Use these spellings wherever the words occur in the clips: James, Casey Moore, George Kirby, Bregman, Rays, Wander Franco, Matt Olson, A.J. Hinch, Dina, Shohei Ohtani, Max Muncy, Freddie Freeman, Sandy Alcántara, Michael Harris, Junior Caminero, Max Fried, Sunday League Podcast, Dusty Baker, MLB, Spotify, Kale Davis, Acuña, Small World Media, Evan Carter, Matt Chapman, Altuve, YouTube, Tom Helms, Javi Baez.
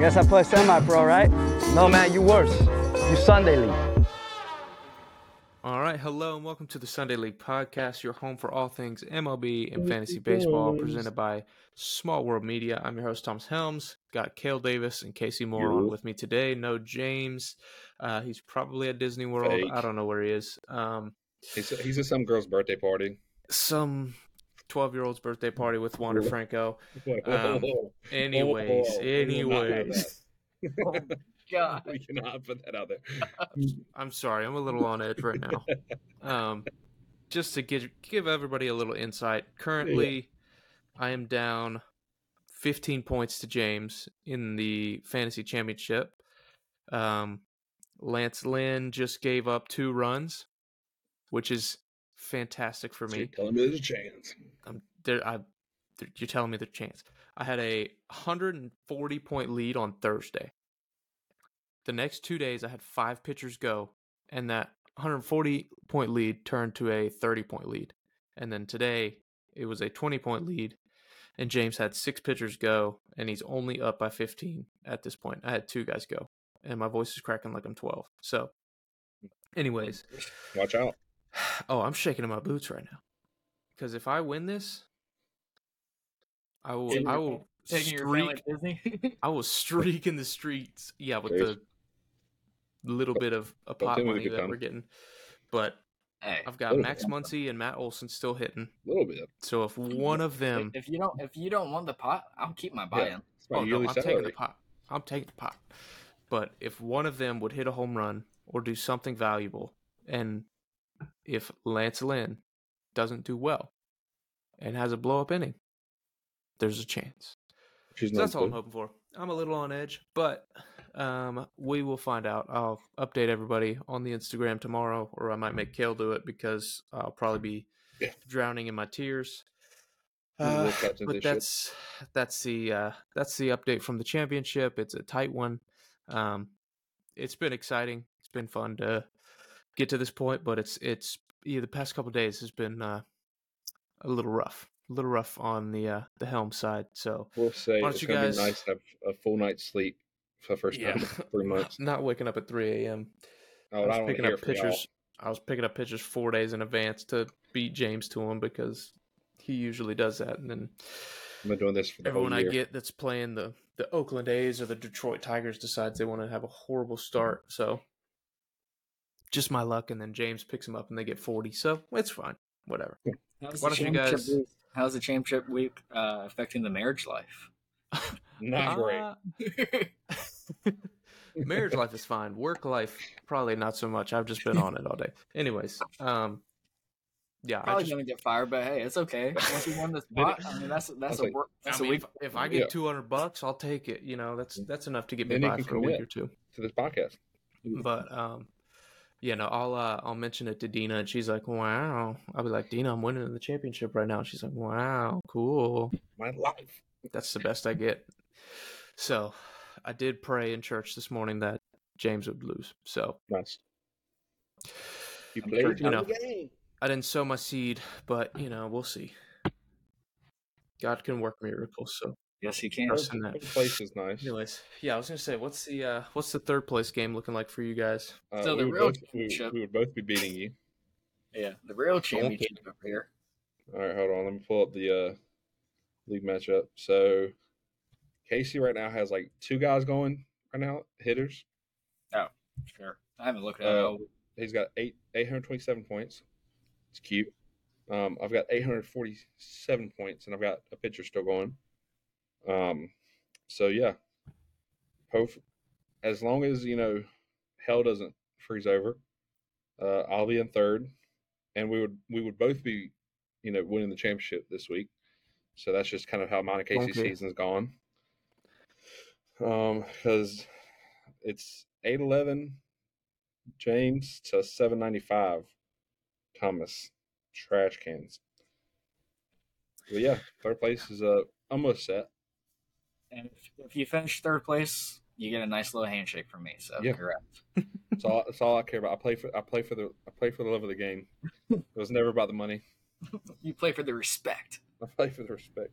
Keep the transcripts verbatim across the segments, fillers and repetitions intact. guess I play semi-pro, right? No, man, you worse. You Sunday League. All right, hello, and welcome to the Sunday League Podcast, your home for all things M L B and fantasy baseball, presented by Small World Media. I'm your host, Tom Helms. Got Kale Davis and Casey Moore on with me today. No James. Uh, he's probably at Disney World. Fake. I don't know where he is. Um, he's, he's at some girl's birthday party. Some... twelve-year-old's birthday party with Wander Franco. Um, anyways, anyways. Oh, God. We cannot put that out there. I'm sorry. I'm a little on edge right now. Um, just to give, give everybody a little insight, currently yeah. I am down fifteen points to James in the fantasy championship. Um, Lance Lynn just gave up two runs, which is fantastic for me. So you're telling me there's a chance. I'm there. I, you're telling me there's a chance. I had a one hundred forty point lead on Thursday. The next two days, I had five pitchers go, and that one hundred forty point lead turned to a thirty point lead. And then today, it was a twenty point lead, and James had six pitchers go, and he's only up by fifteen at this point. I had two guys go, and my voice is cracking like I'm twelve. So, anyways, watch out. Oh, I'm shaking in my boots right now, because if I win this, I will. Taking I will taking streak. Your Disney? I will streak in the streets. Yeah, with Please. the little bit of a pot money that we're getting. But hey, I've got Max Muncy and Matt Olson still hitting a little bit. So if one of them, if you don't, if you don't want the pot, I'll keep my buy-in. Yeah, oh no, I'm taking the pot. I'm taking the pot. But if one of them would hit a home run or do something valuable, and if Lance Lynn doesn't do well and has a blow-up inning, there's a chance. So that's all I'm hoping for. I'm a little on edge, but um, we will find out. I'll update everybody on the Instagram tomorrow, or I might make Kale do it because I'll probably be yeah. drowning in my tears. Uh, but that's that's the uh, that's the update from the championship. It's a tight one. Um, it's been exciting. It's been fun to get to this point, but it's it's yeah, the past couple of days has been uh, a little rough, a little rough on the uh, the Helm side. So we'll say it's gonna guys... be nice to have a full night's sleep for the first yeah. time in three months. Not waking up at three a.m. Oh, I was I don't picking up pitchers. I was picking up pitchers four days in advance to beat James to him because he usually does that. And then I've been doing this for the everyone whole year. I get that's playing the the Oakland A's or the Detroit Tigers decides they want to have a horrible start. So. Just my luck, and then James picks them up, and they get forty. So it's fine, whatever. How's Why the don't you guys? Week? How's the championship week uh, affecting the marriage life? Not uh... great. Marriage life is fine. Work life probably not so much. I've just been on it all day. Anyways, um, yeah, probably I just... gonna get fired, but hey, it's okay. Once you won this pot, I mean that's that's a like, work. That's I mean, a week. If, if I get yeah. two hundred bucks, I'll take it. You know, that's that's enough to get me by for a week or two to this podcast. But um. Yeah, no, I'll uh, I'll mention it to Dina, and she's like, "Wow." I'll be like, "Dina, I'm winning the championship right now." And she's like, "Wow, cool." My life. That's the best I get. So, I did pray in church this morning that James would lose. So nice. You played, you know. I didn't sow my seed, but you know, we'll see. God can work miracles, so yes, he can. Third place is nice. Anyways, yeah, I was gonna say, what's the uh, what's the third place game looking like for you guys? Uh, so the we real both, championship, we, we would both be beating you. Yeah, the real championship up here. All right, hold on. Let me pull up the uh, league matchup. So Casey right now has like two guys going right now, hitters. Oh, sure. I haven't looked at it. Uh, he's got eight eight hundred twenty-seven points. It's cute. Um, I've got eight hundred forty-seven points, and I've got a pitcher still going. Um, so yeah, hope as long as, you know, hell doesn't freeze over, uh, I'll be in third, and we would, we would both be, you know, winning the championship this week. So that's just kind of how Monte Casey's okay. season's gone. Um, cause it's eight eleven James to seven ninety-five Thomas trash cans. But yeah, third place is, uh, almost set. And if, if you finish third place, you get a nice little handshake from me. So yeah. Congrats. That's all. That's all I care about. I play for. I play for the. I play for the love of the game. It was never about the money. You play for the respect. I play for the respect.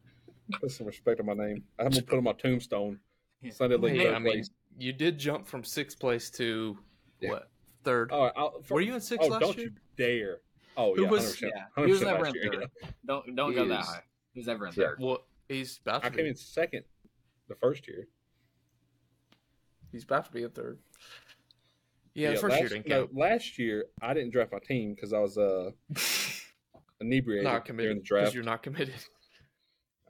Put some respect on my name. I'm gonna put on my tombstone. Yeah. Sunday League. Hey, I mean, you did jump from sixth place to yeah. what? Third. Oh, I'll, for, were you in sixth oh, last don't year? Don't you dare! Oh, Who yeah, was, yeah. He was never in year, third. Yeah. Don't don't he go is, that high. He was never in third. Well, he's about to I be. came in second the first year. He's about to be in third. Yeah, yeah first last, year didn't count. No, last year I didn't draft my team because I was uh, inebriated not committed, during the draft. Because you're not committed.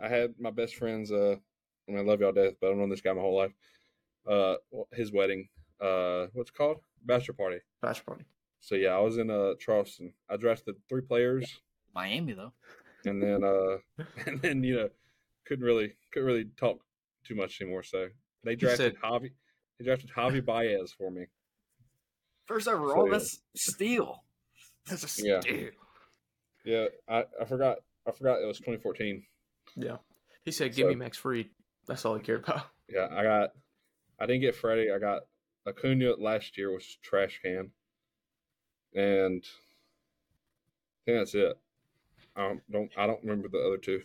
I had my best friend's. Uh, I mean, I love y'all death, but I've known this guy my whole life. Uh, his wedding. Uh, what's it called? Bachelor party. Bachelor party. So yeah, I was in uh Charleston. I drafted three players. Miami though. And then uh, and then you know, couldn't really couldn't really talk too much anymore. So they drafted said, Javi. They drafted Javi Baez for me. First overall, so, yeah. that's steal. That's a steal. Yeah, yeah I, I forgot. I forgot it was twenty fourteen. Yeah, he said, "Give so, me Max Fried." That's all he cared about. Yeah, I got. I didn't get Freddie. I got Acuña last year, was trash can, and I think that's it. I don't, don't. I don't remember the other two.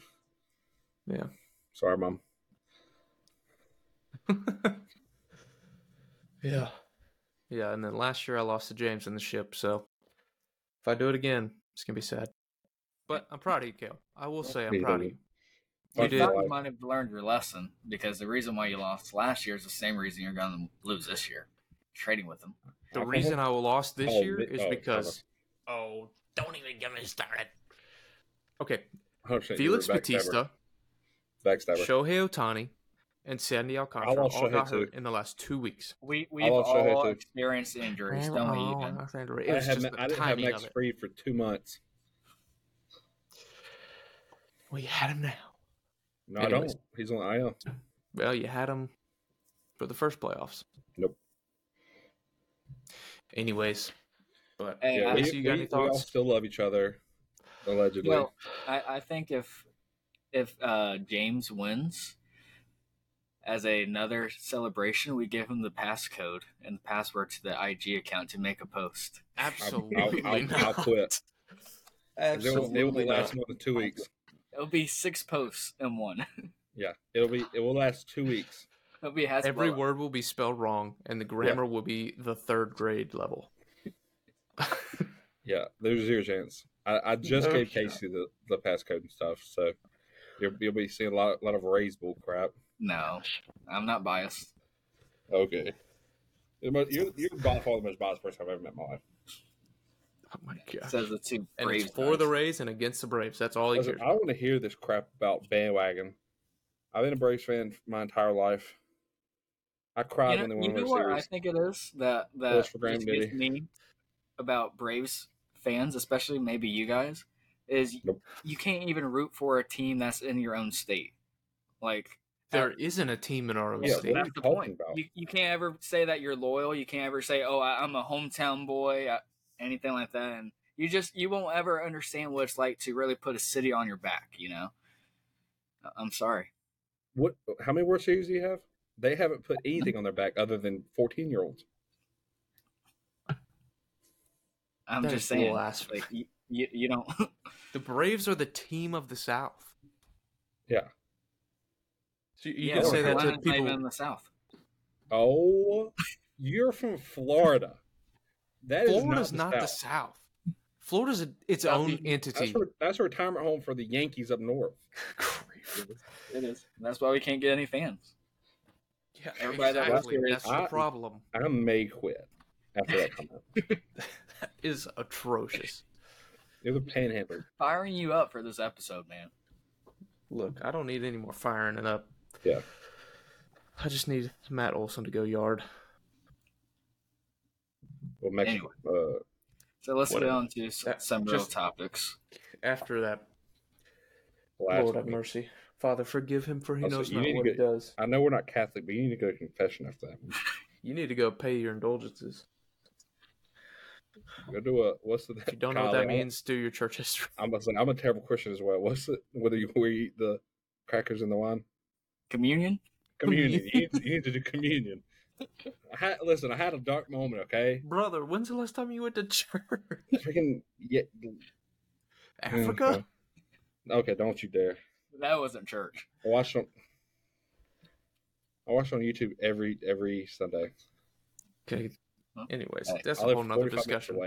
Yeah. Sorry, Mom. yeah. Yeah, and then last year I lost to James in the ship, so if I do it again, it's going to be sad. But I'm proud of you, Kale. I will say I'm proud of you. You did. You might have learned your lesson, because the reason why you lost last year is the same reason you're going to lose this year, trading with them. The reason I lost this year is because – oh, don't even get me started. Okay, Felix Bautista, backstabber, Shohei Ohtani, and Sandy Alcántara all got hurt in the last two weeks. We, we've all experienced injuries, don't we? Even? I, had, just I didn't have Max Fried for two months. Well, you had him now. No, Anyways. I don't. He's on the I L. Well, you had him for the first playoffs. Nope. Anyways. But hey, yeah, we, you got we, any thoughts? We all still love each other, allegedly. Well, I, I think if, if uh, James wins – as a, another celebration, we give him the passcode and the password to the I G account to make a post. Absolutely I'll, I'll, not. I'll quit. Absolutely It will, it will not. last more than two weeks. It'll be six posts in one. Yeah, it'll be. It will last two weeks. It'll be Every blowout. word will be spelled wrong, and the grammar yeah. will be the third grade level. yeah, there's zero chance. I, I just no, gave Casey the, the passcode and stuff, so you'll, you'll be seeing a lot, a lot of Rays bull crap. No, I'm not biased. Okay. You're, you're by far the most biased person I've ever met in my life. Oh, my God. Says the two and Braves it's for guys. the Rays and against the Braves. That's all he Listen, cares. I want to hear this crap about bandwagon. I've been a Braves fan my entire life. I cried you know, when they won the World Series. You know what I think it is that, that makes me about Braves fans, especially maybe you guys, is nope. you can't even root for a team that's in your own state. Like – There isn't a team in our own yeah, state. That's the point. You, you can't ever say that you're loyal. You can't ever say, oh, I, I'm a hometown boy, I, anything like that. And you just you won't ever understand what it's like to really put a city on your back, you know? I'm sorry. What? How many World Series do you have? They haven't put anything on their back other than fourteen-year-olds. I'm that just saying. Like, you, you, you don't. The Braves are the team of the South. Yeah. So you yeah, can say that to people in the South. Oh, you're from Florida. That Florida's is not, the, not South. the South. Florida's a, its South own East. entity. That's, re- that's a retirement home for the Yankees up north. It is. And that's why we can't get any fans. Yeah, Everybody exactly. That that's I, the problem. I may quit after that comment. That is atrocious. It was a panhandler. Firing you up for this episode, man. Look, I don't need any more firing it up. Yeah. I just need Matt Olson to go yard. Well, Max, anyway, uh, so let's whatever. get on to some, some real topics. After that, Last Lord have mercy. Father, forgive him, for he also, knows not what go, he does. I know we're not Catholic, but you need to go to confession after that. You need to go pay your indulgences. Go do a what's the? If you don't know what that means, do your church history. I'm a, I'm a terrible Christian as well. What's it? Whether you where you eat the crackers and the wine. Communion? Communion. you, need, you need to do communion. I had, listen, I had a dark moment, okay? Brother, when's the last time you went to church? Freaking yeah, Africa? Okay. okay, don't you dare. That wasn't church. Watch them. I watch it on YouTube every every Sunday. Okay. Anyways, hey, that's I a whole nother discussion.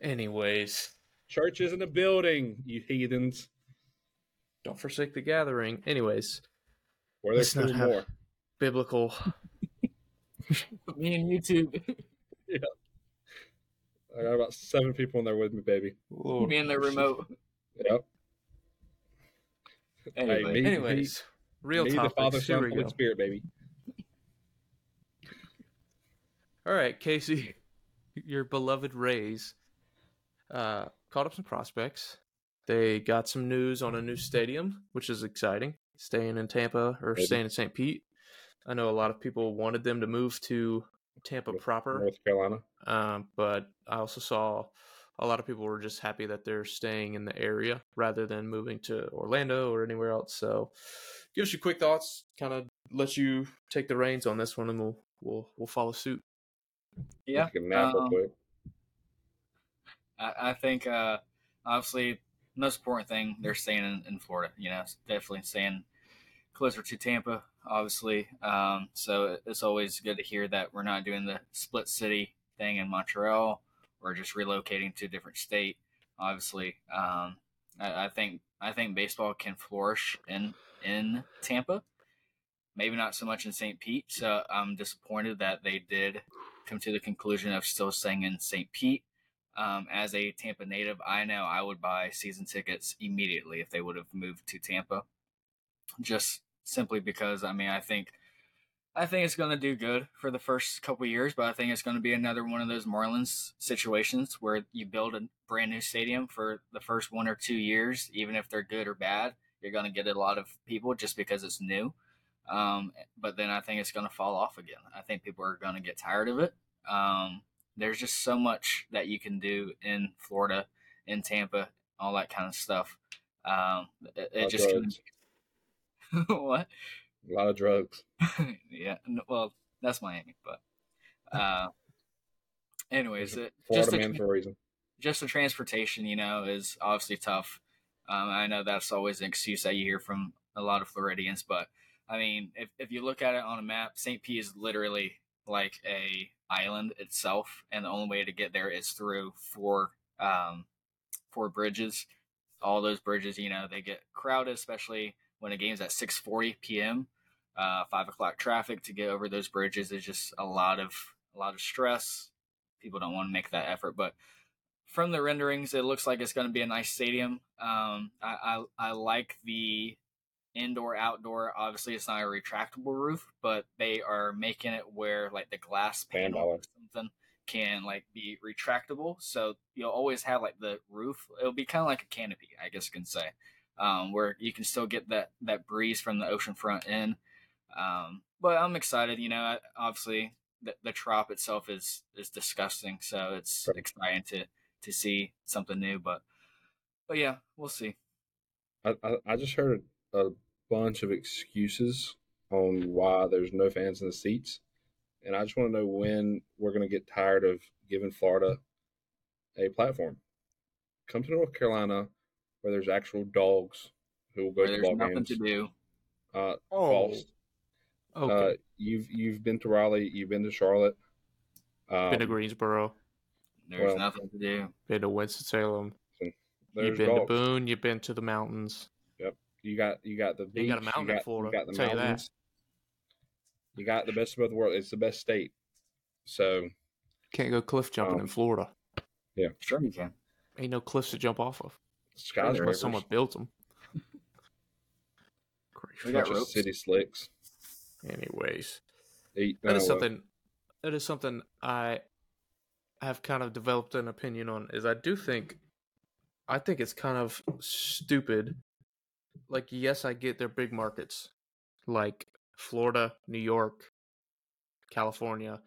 Anyways. Church isn't a building, you heathens. Don't forsake the gathering. Anyways. Or there's still more. Biblical. Me and YouTube. Yeah. I got about seven people in there with me, baby. Lord me and their remote. Yep. Anyway, hey, me, anyways, me, real me, topics. The Father, Son, Holy Spirit, baby. All right, Casey, your beloved Rays uh, caught up some prospects. They got some news on a new stadium, which is exciting. Staying in Tampa or Maybe. staying in Saint Pete. I know a lot of people wanted them to move to Tampa North, proper, North Carolina. Um, but I also saw. A lot of people were just happy that they're staying in the area rather than moving to Orlando or anywhere else. So give us your quick thoughts, kind of let you take the reins on this one, and we'll we'll, we'll follow suit. Yeah. Um, I, I think, uh, obviously, most important thing, they're staying in, in Florida. You know, definitely staying closer to Tampa, obviously. Um, so it's always good to hear that we're not doing the split city thing in Montreal. Or just relocating to a different state. Obviously, um, I, I think I think baseball can flourish in in Tampa. Maybe not so much in Saint Pete. So I'm disappointed that they did come to the conclusion of still staying in Saint Pete. Um, as a Tampa native, I know I would buy season tickets immediately if they would have moved to Tampa. Just simply because I mean I think. I think it's going to do good for the first couple of years, but I think it's going to be another one of those Marlins situations where you build a brand new stadium for the first one or two years, even if they're good or bad, you're going to get a lot of people just because it's new. Um, but then I think it's going to fall off again. I think people are going to get tired of it. Um, there's just so much that you can do in Florida, in Tampa, all that kind of stuff. Um, it, it just be... What? A lot of drugs. Yeah, no, well, that's Miami, but uh, anyways, it, just, the, man for a reason. Just the transportation, you know, is obviously tough. Um, I know that's always an excuse that you hear from a lot of Floridians, but I mean, if if you look at it on a map, Saint Pete is literally like a island itself, and the only way to get there is through four um four bridges. All those bridges, you know, they get crowded, especially when a game's at six forty p.m. Uh, five o'clock traffic to get over those bridges is just a lot of a lot of stress. People don't want to make that effort, but from the renderings, it looks like it's going to be a nice stadium. Um, I, I I like the indoor outdoor. Obviously, it's not a retractable roof, but they are making it where like the glass panel or something can like be retractable. So you'll always have like the roof. It'll be kind of like a canopy, I guess you can say, um, where you can still get that that breeze from the ocean front in. Um, but I'm excited, you know, obviously the, the Trop itself is, is disgusting. So it's right. exciting to, to see something new, but, but yeah, we'll see. I, I, I just heard a bunch of excuses on why there's no fans in the seats. And I just want to know when we're going to get tired of giving Florida a platform. Come to North Carolina where there's actual dogs who will go where to ball games. There's nothing to do. Uh, oh. False. Okay. Uh, you've you've been to Raleigh, you've been to Charlotte, um, been to Greensboro. There's well, nothing to do. Been to Winston-Salem. You've been dogs. to Boone. You've been to the mountains. Yep. You got you got the beach. You got a mountain you got, in Florida. You got the I'll mountains. You, you got the best of both worlds. It's the best state. So can't go cliff jumping um, in Florida. Yeah, sure you can. Ain't no cliffs to jump off of. Sky's where someone built them. We got ropes. City slicks. Anyways, Eight, that is something. That is something I have kind of developed an opinion on. Is I do think, I think it's kind of stupid. Like, yes, I get their big markets, like Florida, New York, California,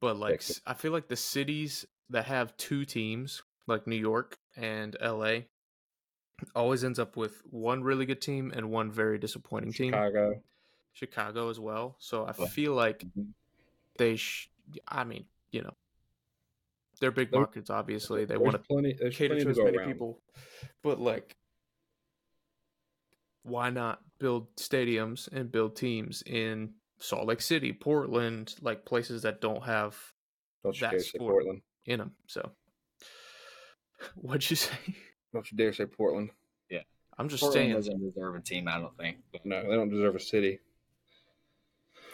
but like Excellent. I feel like the cities that have two teams, like New York and L A, always ends up with one really good team and one very disappointing Chicago. team. Chicago. Chicago as well. So I feel like they sh- I mean, you know, they're big there, markets, obviously. They want to cater to as many around. people. But, like, why not build stadiums and build teams in Salt Lake City, Portland, like places that don't have don't that sport Portland. in them. So, what'd you say? Don't you dare say Portland. Yeah, I'm just Portland saying. Portland doesn't deserve a team, I don't think. No, they don't deserve a city.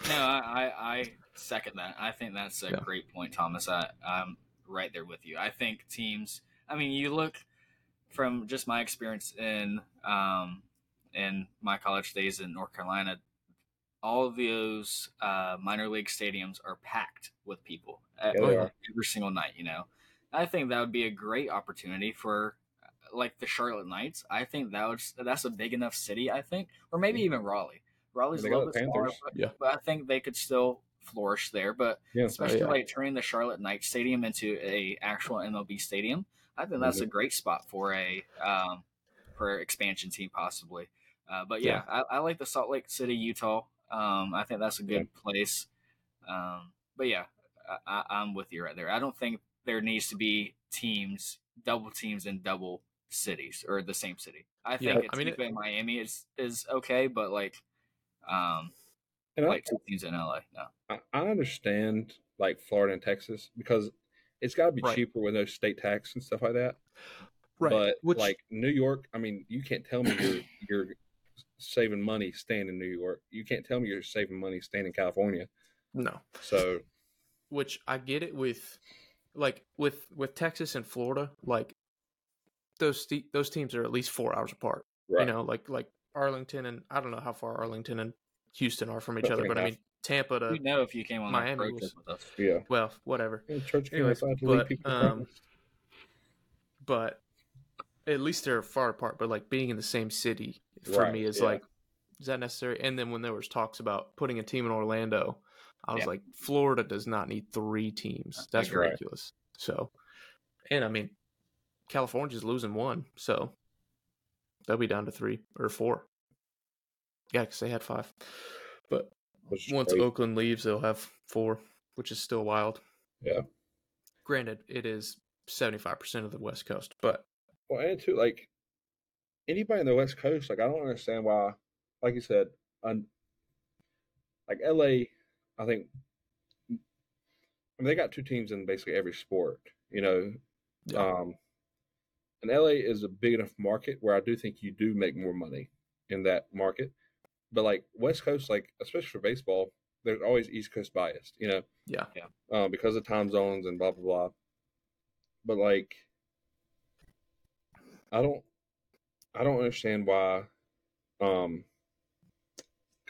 No, I, I, I second that. I think that's a yeah. great point, Thomas. I, I'm right there with you. I think teams. I mean, you look from just my experience in um, in my college days in North Carolina. All of those uh, minor league stadiums are packed with people yeah, every single night. You know, I think that would be a great opportunity for, like, the Charlotte Knights. I think that would that's a big enough city. I think, or maybe even Raleigh. Raleigh's a little bit smaller, but, yeah. but I think they could still flourish there. But yeah, especially yeah. like turning the Charlotte Knights stadium into a actual M L B stadium, I think that's mm-hmm. a great spot for a um, for an expansion team possibly. Uh, but yeah, yeah. I, I like the Salt Lake City, Utah. Um, I think that's a good yeah. place. Um, but yeah, I, I'm with you right there. I don't think there needs to be teams, double teams in double cities or the same city. I think yeah, it's I mean, it, Miami is, is okay, but like, um, and like I, two teams in L A. No, I understand like Florida and Texas because it's got to be right. cheaper with no state tax and stuff like that. Right. But Which... like New York, I mean, you can't tell me you're you're. saving money staying in New York. You can't tell me you're saving money staying in California. No. So, which I get it with, like with with Texas and Florida, like those st- those teams are at least four hours apart. Right. You know, like like Arlington and I don't know how far Arlington and Houston are from each other, but I mean Tampa to We'd know if you came on Miami was, with us. Yeah. Well, whatever. Yeah, church Anyways, to but um, but at least they're far apart. But like being in the same city. For right, me, it's yeah. like, is that necessary? And then when there was talks about putting a team in Orlando, I was yeah. like, Florida does not need three teams. That's You're ridiculous. Right. So, and I mean, California's losing one, so they'll be down to three or four. Yeah, because they had five. But That's once great. Oakland leaves, they'll have four, which is still wild. Yeah. Granted, it is seventy-five percent of the West Coast, but. Well, and too, like. Anybody in the West Coast, like I don't understand why, like you said, un, like L A, I think, I mean, they got two teams in basically every sport, you know, yeah. um, and L A is a big enough market where I do think you do make more money in that market, but like West Coast, like especially for baseball, there's always East Coast biased, you know, yeah, yeah, um, because of time zones and blah blah blah, but like, I don't. I don't understand why, um,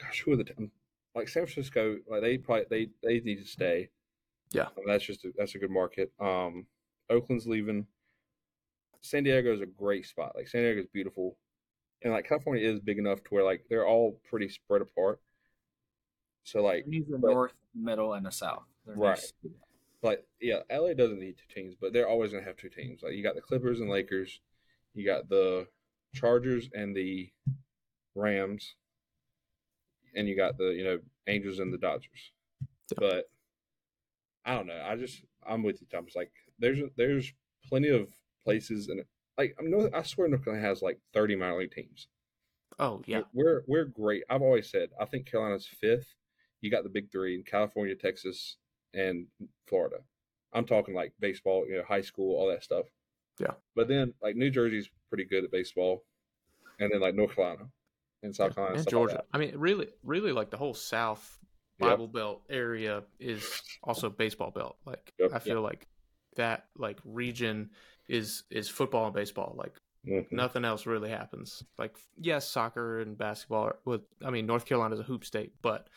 gosh, who are the t- like San Francisco? Like they probably they, they need to stay. Yeah, I mean, that's just a, that's a good market. Um, Oakland's leaving. San Diego is a great spot. Like San Diego is beautiful, and like California is big enough to where like they're all pretty spread apart. So like the but, north, middle, and the south. They're right. Nice. Like yeah, L A doesn't need two teams, but they're always gonna have two teams. Like you got the Clippers and Lakers, you got the Chargers and the Rams, and you got the, you know, Angels and the Dodgers. But I don't know. I just I'm with you, Thomas. Like there's there's plenty of places, and like I know I swear North Carolina has like thirty minor league teams. Oh yeah, we're we're great. I've always said I think Carolina's fifth. You got the big three in California, Texas, and Florida. I'm talking like baseball, you know, high school, all that stuff. Yeah, but then like New Jersey's pretty good at baseball, and then like North Carolina and South Carolina and Georgia. Like I mean, really, really like the whole South Bible yep. Belt area is also baseball belt. Like yep, I feel yep. like that like region is is football and baseball. Like mm-hmm. nothing else really happens. Like yes, soccer and basketball. Are, well, I mean, North Carolina's a hoop state, but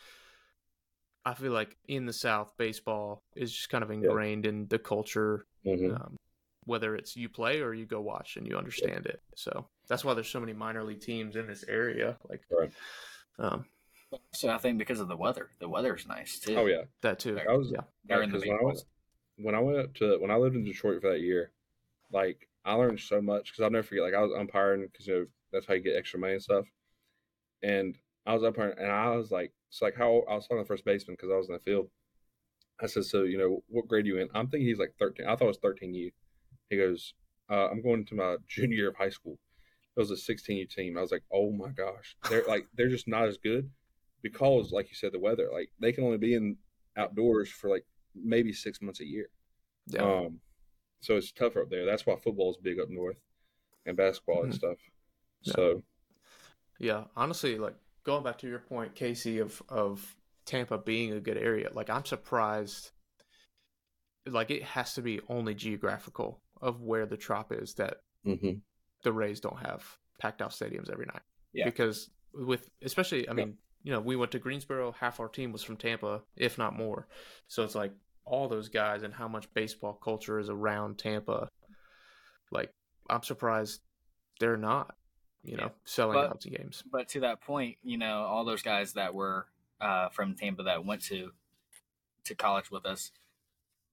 I feel like in the South, baseball is just kind of ingrained yep. in the culture. Mm-hmm. Um, whether it's you play or you go watch and you understand yeah. it. So that's why there's so many minor league teams in this area. Like, right. um, so I think because of the weather, the weather's nice too. Oh yeah. That too. Like I was, yeah. Like, in the when, I was, when I went up to, when I lived in Detroit for that year, like I learned so much cause I'll never forget. Like I was umpiring cause you know, that's how you get extra money and stuff. And I was umpiring and I was like, it's so like how I was talking to the first baseman cause I was in the field. I said, so, you know, what grade are you in? I'm thinking he's like thirteen. I thought it was thirteen U. He goes, uh, I'm going to my junior year of high school. It was a sixteen team. I was like, oh my gosh, they're like they're just not as good because, like you said, the weather. Like they can only be in outdoors for like maybe six months a year. Yeah. Um, so it's tougher up there. That's why football is big up north, and basketball and stuff. Yeah. So, yeah, honestly, like going back to your point, Casey, of of Tampa being a good area. Like I'm surprised. Like it has to be only geographical of where the Trop is that. Mm-hmm. The Rays don't have packed out stadiums every night. Yeah. Because with, especially, I mean, yeah. you know, we went to Greensboro, half our team was from Tampa, if not more. So it's like all those guys and how much baseball culture is around Tampa. Like, I'm surprised they're not, you know, yeah. selling but, out to games. But to that point, you know, all those guys that were uh, from Tampa that went to to college with us,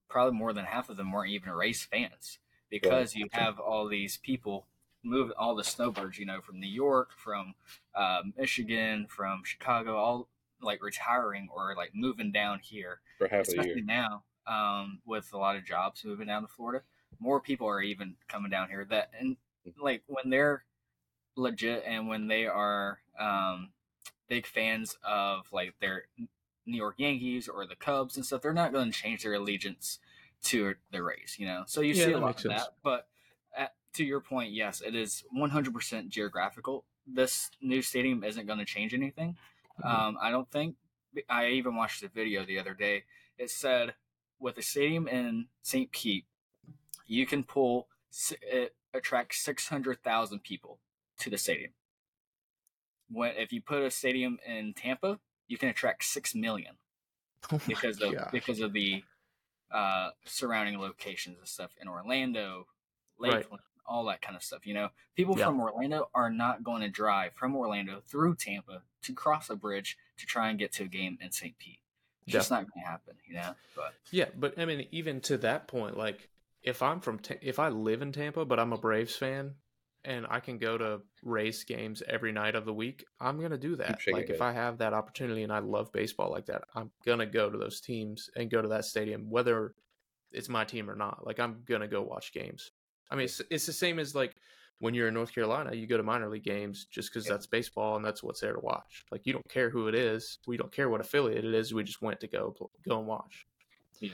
probably more than half of them weren't even Rays fans because yeah. you have all these people move all the snowbirds, you know, from New York, from uh, Michigan, from Chicago, all like retiring or like moving down here. For half Especially a year. Now um, with a lot of jobs moving down to Florida, more people are even coming down here that, and like when they're legit and when they are um, big fans of like their New York Yankees or the Cubs and stuff, they're not going to change their allegiance to the Rays, you know? So you yeah, see a lot of sense. that, but to your point, yes, it is one hundred percent geographical. This new stadium isn't going to change anything. Mm-hmm. Um, I don't think. I even watched a video the other day. It said, with a stadium in Saint Pete, you can pull, it attracts six hundred thousand people to the stadium. When If you put a stadium in Tampa, you can attract six million oh because, of, because of the uh, surrounding locations and stuff in Orlando, Lakeland. Right. All that kind of stuff, you know. People yeah. from Orlando are not going to drive from Orlando through Tampa to cross a bridge to try and get to a game in Saint Pete. It's yeah. just not going to happen, you know. But yeah, but I mean, even to that point, like if I'm from, if I live in Tampa, but I'm a Braves fan, and I can go to Rays games every night of the week, I'm going to do that. Like if I have that opportunity and I love baseball like that, I'm going to go to those teams and go to that stadium, whether it's my team or not. Like I'm going to go watch games. I mean, it's, it's the same as like when you're in North Carolina, you go to minor league games just because yeah. that's baseball and that's what's there to watch. Like you don't care who it is, we don't care what affiliate it is. We just went to go go and watch. Yeah,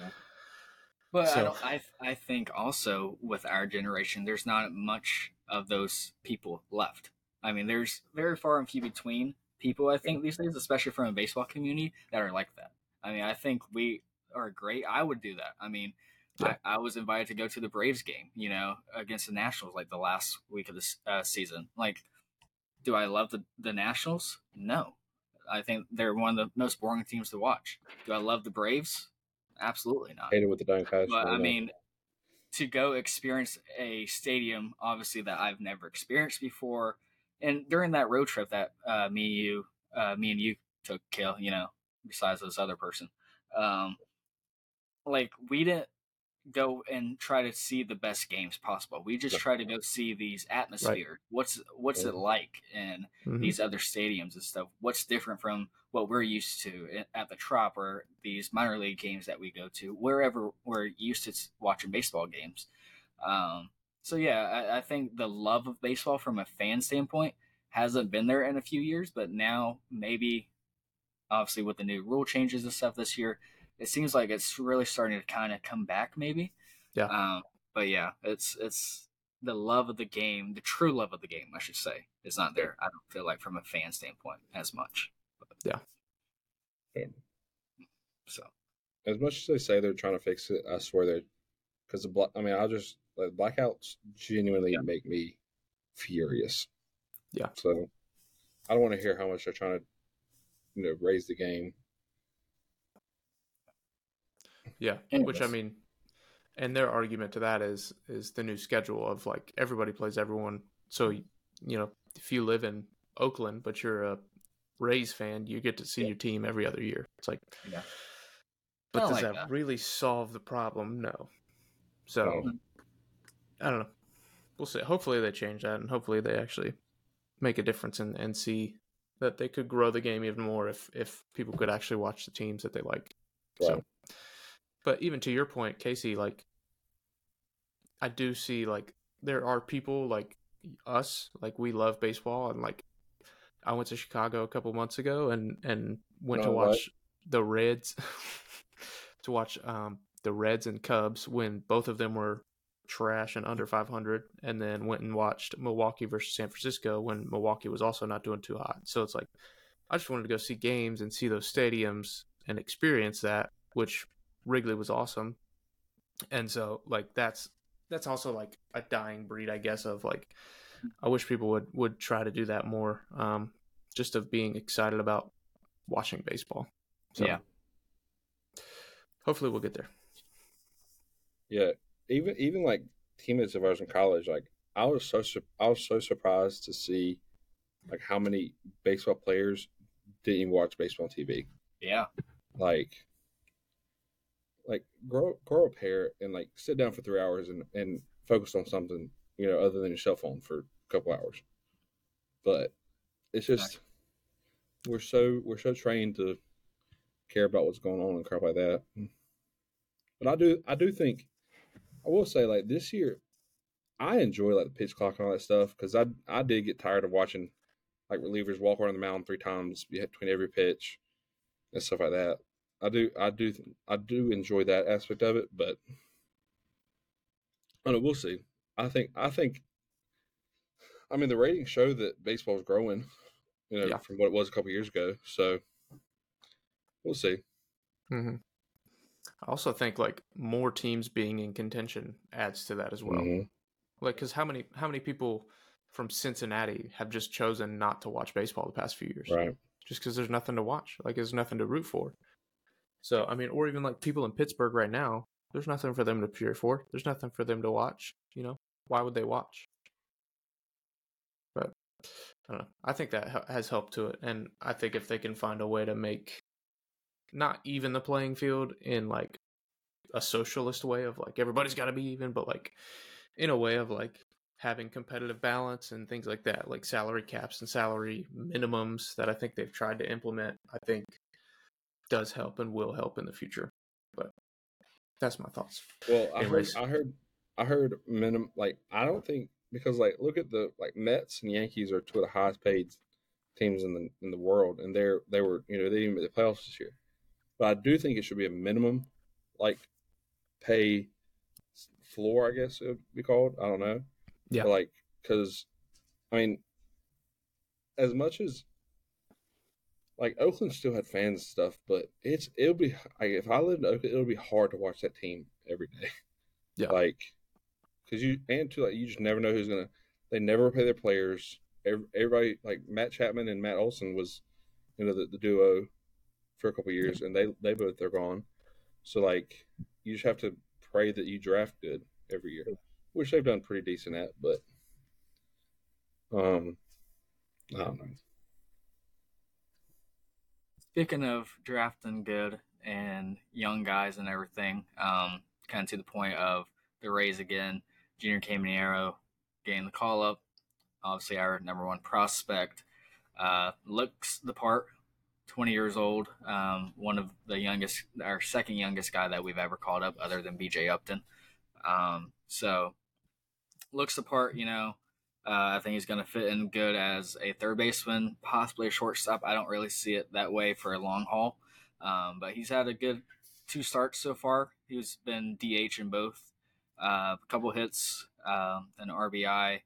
but so. I, don't, I I think also with our generation, there's not much of those people left. I mean, there's very far and few between people. I think these days, especially from a baseball community, that are like that. I mean, I think we are great. I would do that. I mean. I, I was invited to go to the Braves game, you know, against the Nationals, like the last week of the uh, season. Like, do I love the, the Nationals? No. I think they're one of the most boring teams to watch. Do I love the Braves? Absolutely not. Hated with the dying passion. But, I mean, to go experience a stadium, obviously, that I've never experienced before. And during that road trip that uh, me, you, uh, me and you took, Kale, you know, besides this other person, um, like, we didn't go and try to see the best games possible. We just try to go see these atmosphere. Right. What's what's yeah. it like in mm-hmm. these other stadiums and stuff? What's different from what we're used to at the Trop or these minor league games that we go to, wherever we're used to watching baseball games. Um, so, yeah, I, I think the love of baseball from a fan standpoint hasn't been there in a few years, but now maybe, obviously, with the new rule changes and stuff this year, it seems like it's really starting to kind of come back, maybe. Yeah. Um, but yeah, it's it's the love of the game, the true love of the game, I should say, is not there. I don't feel like from a fan standpoint as much. But, yeah. So, as much as they say they're trying to fix it, I swear they're because the I mean, I just like blackouts genuinely yeah. make me furious. Yeah. So I don't want to hear how much they're trying to, you know, raise the game. Yeah, which I mean, and their argument to that is is the new schedule of like everybody plays everyone. So, you know, if you live in Oakland, but you're a Rays fan, you get to see yeah. your team every other year. It's like, yeah. but does like that, that really solve the problem? No. So, mm-hmm. I don't know. We'll see. Hopefully they change that and hopefully they actually make a difference and, and see that they could grow the game even more if, if people could actually watch the teams that they like. Yeah. So. But even to your point, Casey, like, I do see, like, there are people, like, us. Like, we love baseball, and like I went to Chicago a couple months ago and and went no, to watch what? the Reds to watch um the Reds and Cubs when both of them were trash and under five hundred, and then went and watched Milwaukee versus San Francisco when Milwaukee was also not doing too hot. So it's like, I just wanted to go see games and see those stadiums and experience that, which Wrigley was awesome. And so like, that's, that's also like a dying breed, I guess, of like, I wish people would, would try to do that more. Um, just of being excited about watching baseball. So yeah. Hopefully we'll get there. Yeah. Even, even like teammates of ours in college, like I was so, su- I was so surprised to see like how many baseball players didn't even watch baseball on T V. Yeah. Like, like grow, grow up here and like sit down for three hours and, and focus on something, you know, other than your cell phone for a couple hours. But it's just, we're so, we're so trained to care about what's going on and crap like that. But I do, I do think, I will say, like, this year, I enjoy, like, the pitch clock and all that stuff, because I I did get tired of watching, like, relievers walk around the mound three times between every pitch and stuff like that. I do I do, I do enjoy that aspect of it, but I don't know, we'll see. I think, I think, I mean, the ratings show that baseball is growing, you know, yeah. from what it was a couple years ago, so we'll see. Mm-hmm. I also think like more teams being in contention adds to that as well. Mm-hmm. Like, because how many how many people from Cincinnati have just chosen not to watch baseball the past few years, right? Just because there's nothing to watch, like there's nothing to root for. So I mean, or even like people in Pittsburgh right now, there's nothing for them to cheer for. There's nothing for them to watch. You know, why would they watch? But I don't know. I think that has helped to it, and I think if they can find a way to make not even the playing field in like a socialist way of like everybody's got to be even, but like in a way of like having competitive balance and things like that, like salary caps and salary minimums that I think they've tried to implement, I think does help and will help in the future. But that's my thoughts. Well, I heard, I heard, I heard minimum, like, I don't think, because like, look at the, like Mets and Yankees are two of the highest paid teams in the, in the world. And they're, they were, you know, they didn't even make the playoffs this year. But I do think it should be a minimum, like, pay floor, I guess it would be called. I don't know. Yeah. But like, because, I mean, as much as, like, Oakland still had fans and stuff, but it's it'll be, like, if I lived in Oakland, it'll be hard to watch that team every day. Yeah. Like, because you, and too, like, you just never know who's going to, they never pay their players. Every, everybody, like, Matt Chapman and Matt Olson was, you know, the, the duo for a couple of years, and they, they both are gone. So, like, you just have to pray that you draft good every year, which they've done pretty decent at, but um, I don't know. Speaking of drafting good and young guys and everything, um, kind of to the point of the Rays again, Junior Caminero getting the call-up, obviously our number one prospect, uh, looks the part, twenty years old, um, one of the youngest, our second youngest guy that we've ever called up other than B J. Upton. Um, so looks the part, you know, uh, I think he's going to fit in good as a third baseman, possibly a shortstop. I don't really see it that way for a long haul, um, but he's had a good two starts so far. He's been D H in both, uh, a couple hits, um, an R B I,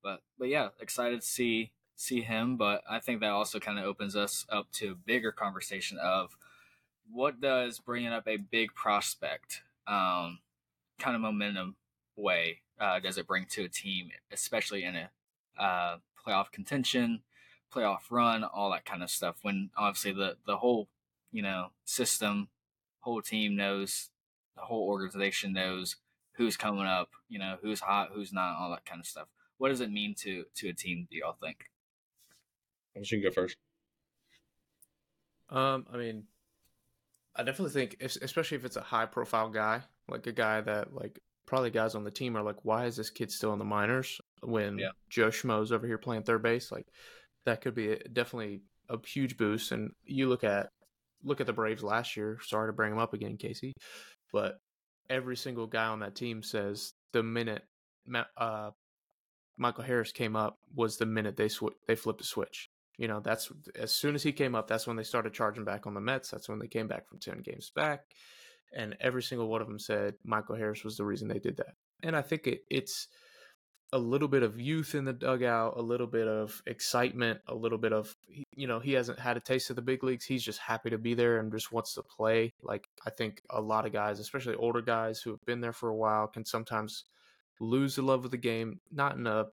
but, but yeah, excited to see see him, but I think that also kind of opens us up to a bigger conversation of what does bringing up a big prospect um, kind of momentum way uh, does it bring to a team, especially in a uh, playoff contention, playoff run, all that kind of stuff, when obviously the, the whole, you know, system, whole team knows, the whole organization knows who's coming up, you know, who's hot, who's not, all that kind of stuff. What does it mean to, to a team, do y'all think? I should go first. Um, I mean, I definitely think, if, especially if it's a high-profile guy, like a guy that, like, probably guys on the team are like, why is this kid still in the minors when yeah. Joe Schmo's over here playing third base? Like, that could be a, definitely a huge boost. And you look at look at the Braves last year. Sorry to bring him up again, Casey, but every single guy on that team says the minute uh, Michael Harris came up was the minute they sw- they flipped a switch. You know, that's as soon as he came up, that's when they started charging back on the Mets. That's when they came back from ten games back. And every single one of them said Michael Harris was the reason they did that. And I think it, it's a little bit of youth in the dugout, a little bit of excitement, a little bit of, you know, he hasn't had a taste of the big leagues. He's just happy to be there and just wants to play. Like, I think a lot of guys, especially older guys who have been there for a while, can sometimes lose the love of the game, not in a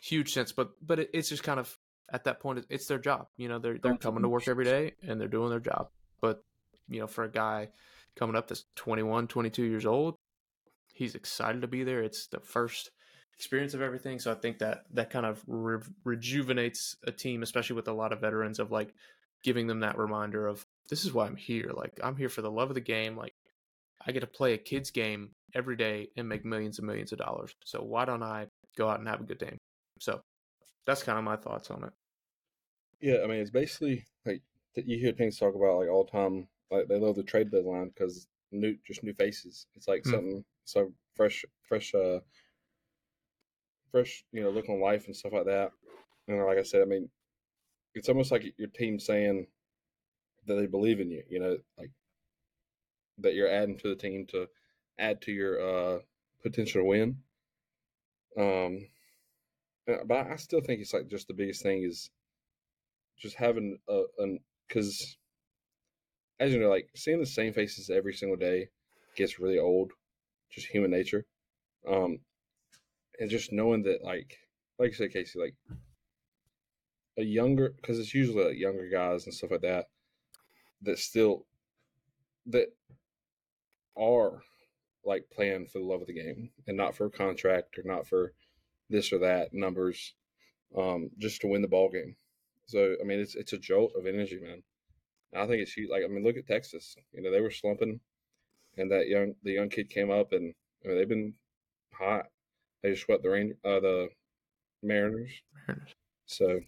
huge sense, but but it, it's just kind of, at that point, it's their job. You know, they're they're coming to work every day and they're doing their job. But, you know, for a guy coming up that's twenty-one, twenty-two years old, he's excited to be there. It's the first experience of everything. So I think that that kind of re- rejuvenates a team, especially with a lot of veterans, of like giving them that reminder of, this is why I'm here. Like, I'm here for the love of the game. Like, I get to play a kid's game every day and make millions and millions of dollars. So why don't I go out and have a good day? So that's kind of my thoughts on it. Yeah, I mean, it's basically like you hear things talk about like all time, like they love the trade deadline because new, just new faces. It's like mm-hmm. something so fresh, fresh, uh, fresh, you know, look on life and stuff like that. And like I said, I mean, it's almost like your team saying that they believe in you. You know, like that you're adding to the team to add to your uh, potential win. Um. But I still think it's like just the biggest thing is just having a, an, because as you know, like seeing the same faces every single day gets really old, just human nature. Um, and just knowing that, like, like you said, Casey, like a younger, because it's usually like younger guys and stuff like that, that still, that are like playing for the love of the game and not for a contract or not for this or that numbers, um, just to win the ball game. So I mean, it's it's a jolt of energy, man. And I think it's huge. Like I mean, look at Texas. You know, they were slumping, and that young the young kid came up, and I mean, they've been hot. They just swept the Ranger, uh, the Mariners. Mariners. So,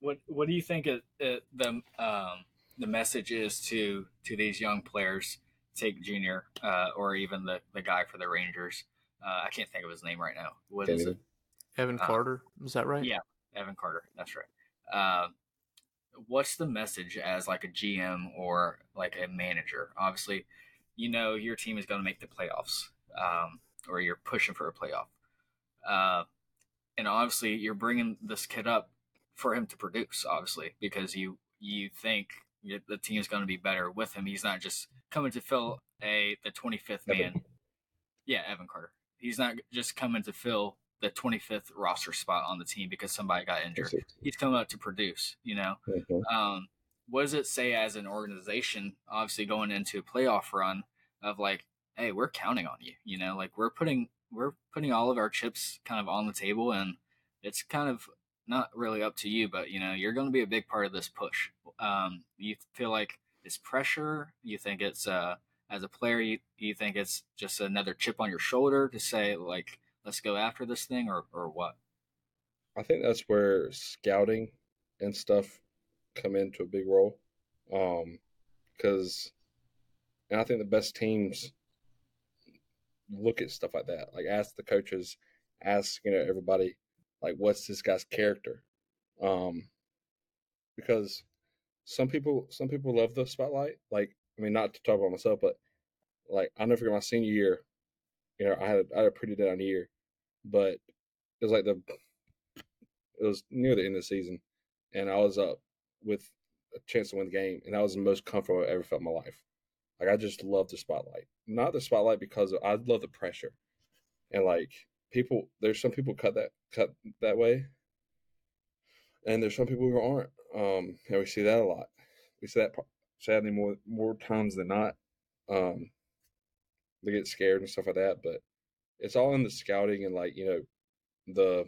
what what do you think it, it, the um, the message is to to these young players? Take Junior, uh, or even the, the guy for the Rangers. Uh, I can't think of his name right now. What David. Is it? Evan uh, Carter. Is that right? Yeah, Evan Carter. That's right. Uh, what's the message as like a G M or like a manager? Obviously, you know your team is going to make the playoffs, um, or you're pushing for a playoff. Uh, and obviously, you're bringing this kid up for him to produce, obviously, because you, you think the team is going to be better with him. He's not just coming to fill a the twenty-fifth man. Evan. Yeah, Evan Carter. He's not just coming to fill the twenty-fifth roster spot on the team because somebody got injured. He's coming out to produce, you know. Mm-hmm. Um, what does it say as an organization, obviously going into a playoff run of like, hey, we're counting on you, you know, like we're putting we're putting all of our chips kind of on the table, and it's kind of not really up to you, but, you know, you're going to be a big part of this push. Um, you feel like it's pressure. You think it's uh, – as a player, you, you think it's just another chip on your shoulder to say, like, let's go after this thing, or, or what? I think that's where scouting and stuff come into a big role. Um, because, and I think the best teams look at stuff like that. Like, ask the coaches, ask, you know, everybody, like, what's this guy's character? Um, because some people, some people love the spotlight. Like, I mean, not to talk about myself, but like I never forget my senior year. You know, I had a, I had a pretty down year, but it was like the it was near the end of the season, and I was up with a chance to win the game, and that was the most comfortable I ever felt in my life. Like I just love the spotlight, not the spotlight because of, I love the pressure, and like people, there's some people cut that cut that way, and there's some people who aren't, um, and we see that a lot. We see that. Sadly, more more times than not, um, they get scared and stuff like that. But it's all in the scouting and, like, you know,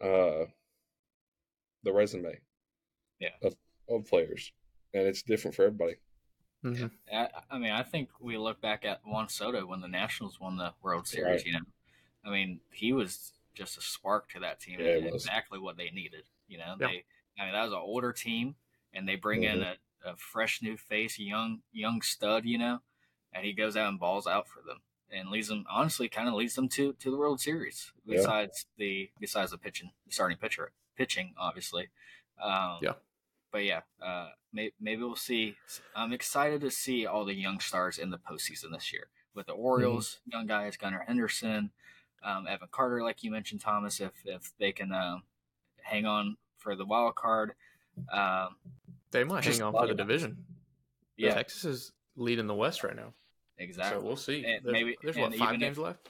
the uh, the resume, yeah, of, of players, and it's different for everybody. Mm-hmm. I, I mean, I think we look back at Juan Soto when the Nationals won the World Series. Right. You know, I mean, he was just a spark to that team, yeah, and exactly what they needed. You know, yeah. they I mean, that was an older team, and they bring mm-hmm. in a. a fresh new face, young young stud, you know, and he goes out and balls out for them. and leads them, honestly, kind of leads them to, to the World Series. Besides yeah. the besides the pitching, starting pitcher pitching, obviously. Um, yeah. But yeah, uh, may, maybe we'll see. I'm excited to see all the young stars in the postseason this year with the Orioles, mm-hmm. young guys, Gunnar Henderson, um, Evan Carter, like you mentioned, Thomas. If if they can uh, hang on for the wild card, um, they might hang on for the division. Yeah, Texas is leading the West right now. Exactly. So we'll see. And there's maybe, there's what, five games if, left?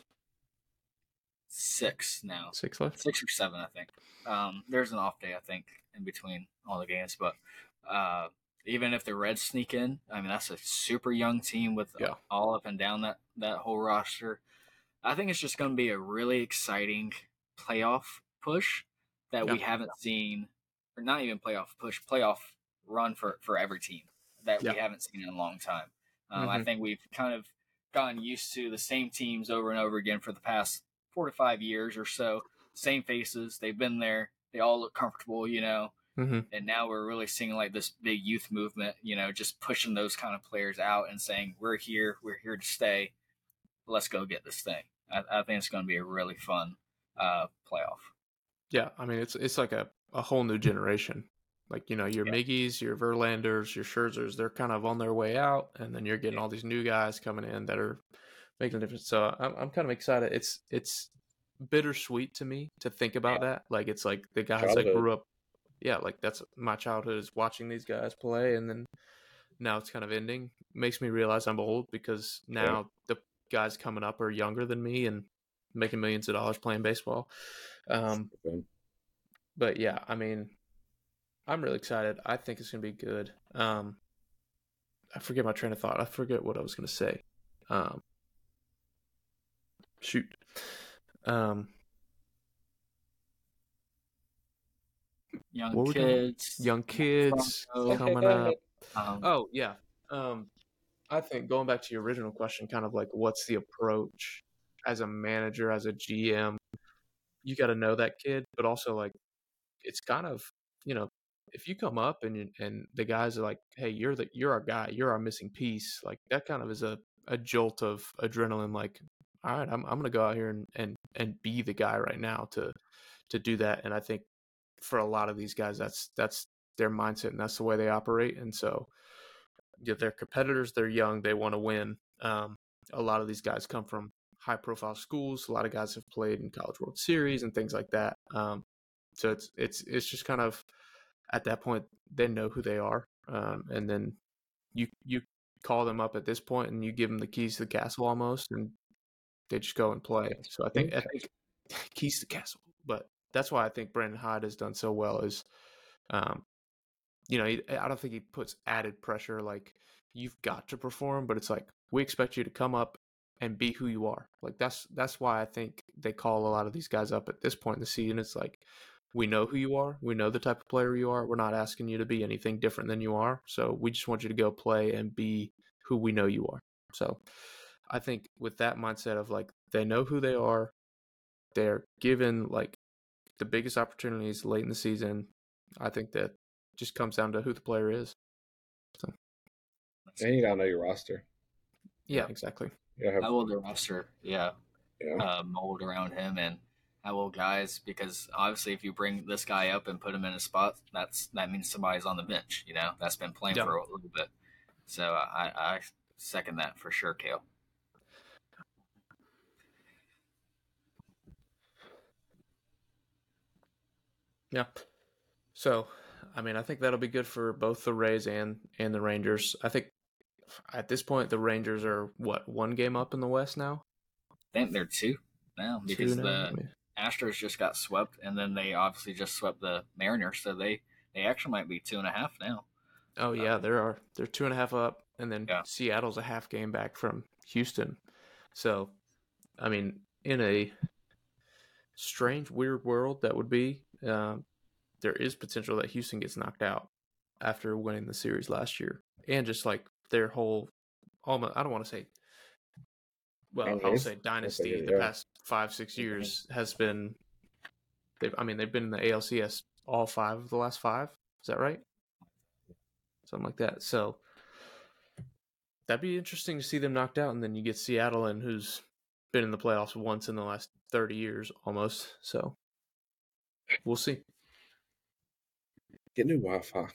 Six now. Six left? Six or seven, I think. Um, there's an off day, I think, in between all the games. But uh, even if the Reds sneak in, I mean, that's a super young team with yeah. all up and down that, that whole roster. I think it's just going to be a really exciting playoff push that yeah. we haven't seen, or not even playoff push, playoff run for, for every team that yeah. we haven't seen in a long time. Um, mm-hmm. I think we've kind of gotten used to the same teams over and over again for the past four to five years or so. Same faces. They've been there. They all look comfortable, you know. Mm-hmm. And now we're really seeing like this big youth movement, you know, just pushing those kind of players out and saying, we're here. We're here to stay. Let's go get this thing. I, I think it's going to be a really fun uh, playoff. Yeah. I mean, it's it's like a, a whole new generation. Like, you know, your yeah. Miggies, your Verlanders, your Scherzers, they're kind of on their way out. And then you're getting all these new guys coming in that are making a difference. So I'm, I'm kind of excited. It's it's bittersweet to me to think about yeah. that. Like, it's like the guys childhood. that grew up. Yeah, like that's my childhood is watching these guys play. And then now it's kind of ending. Makes me realize I'm old because now yeah. the guys coming up are younger than me and making millions of dollars playing baseball. Um, but yeah, I mean. I'm really excited. I think it's going to be good. Um, I forget my train of thought. I forget what I was going to say. Um, shoot. Um, young kids. Young kids coming up. Um, oh, yeah. Um, I think going back to your original question, kind of like what's the approach as a manager, as a G M? You got to know that kid, but also like it's kind of, you know, if you come up and you, and the guys are like, hey, you're the you're our guy, you're our missing piece, like that kind of is a, a jolt of adrenaline. Like, all right, I'm I'm gonna go out here and, and, and be the guy right now to to do that. And I think for a lot of these guys, that's that's their mindset and that's the way they operate. And so yeah, they're competitors, they're young, they want to win. Um, a lot of these guys come from high profile schools. A lot of guys have played in College World Series and things like that. Um, so it's it's it's just kind of at that point, they know who they are, um, and then you you call them up at this point, and you give them the keys to the castle almost, and they just go and play. So I think I think keys to the castle, but that's why I think Brandon Hyde has done so well. Is um, you know, he, I don't think he puts added pressure like you've got to perform, but it's like we expect you to come up and be who you are. Like that's that's why I think they call a lot of these guys up at this point in the season. It's like, we know who you are. We know the type of player you are. We're not asking you to be anything different than you are. So we just want you to go play and be who we know you are. So I think with that mindset of like, they know who they are. They're given like the biggest opportunities late in the season. I think that just comes down to who the player is. So. And you got to know your roster. Yeah, exactly. Have- I will the roster. Yeah. yeah. Uh, mold around him and, I will, guys, because obviously if you bring this guy up and put him in a spot, that's that means somebody's on the bench, you know, that's been playing yeah. for a little bit. So I, I second that for sure, Kale. Yeah. So, I mean, I think that'll be good for both the Rays and, and the Rangers. I think at this point, the Rangers are, what, one game up in the West now? I think they're two now because two now, the – yeah. Astros just got swept, and then they obviously just swept the Mariners, so they, they actually might be two and a half now. Oh, yeah, um, there are. They're two and a half up, and then yeah. Seattle's a half game back from Houston. So, I mean, in a strange, weird world that would be, uh, there is potential that Houston gets knocked out after winning the series last year. And just, like, their whole – almost, I don't want to say – well, I'll say dynasty okay, yeah. the past five, six years has been, they've, I mean, they've been in the A L C S all five of the last five. Is that right? Something like that. So that'd be interesting to see them knocked out. And then you get Seattle, and who's been in the playoffs once in the last thirty years almost. So we'll see. Get new Wi-Fi.